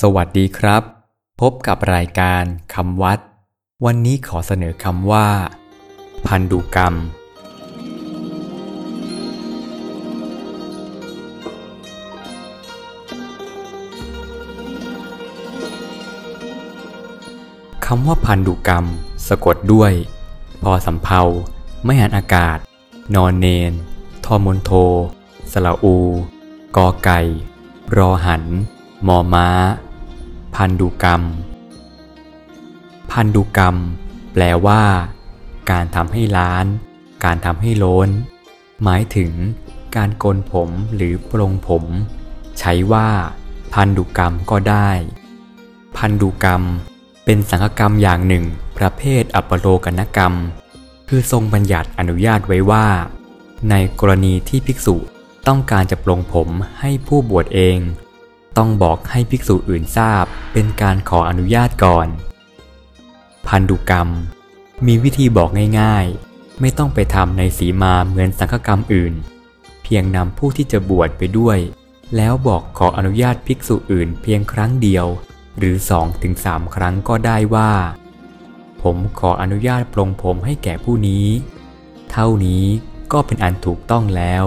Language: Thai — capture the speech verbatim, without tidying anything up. สวัสดีครับพบกับรายการคำวัดวันนี้ขอเสนอคำว่าพันธุกรรมคำว่าพันธุกรรมสะกดด้วยพอสำเภาไม้หันอากาศนอนเนนทอมนโทสระอูกอไก่รอหันมอม้าพันธุกรรมพันธุกรรมแปลว่าการทำให้ล้านการทำให้โล้นหมายถึงการโกนผมหรือปรงผมใช้ว่าพันธุกรรมก็ได้พันธุกรรมเป็นสังฆกรรมอย่างหนึ่งประเภทอัปโลกนกรรมคือทรงบัญญัติอนุญาตไว้ว่าในกรณีที่ภิกษุต้องการจะปรงผมให้ผู้บวชเองต้องบอกให้ภิกษุอื่นทราบเป็นการขออนุญาตก่อนพันธุกรรมมีวิธีบอกง่ายๆไม่ต้องไปทำในสีมาเหมือนสังฆกรรมอื่นเพียงนำผู้ที่จะบวชไปด้วยแล้วบอกขออนุญาตภิกษุอื่นเพียงครั้งเดียวหรือ สองถึงสาม ครั้งก็ได้ว่าผมขออนุญาตปรงผมให้แก่ผู้นี้เท่านี้ก็เป็นอันถูกต้องแล้ว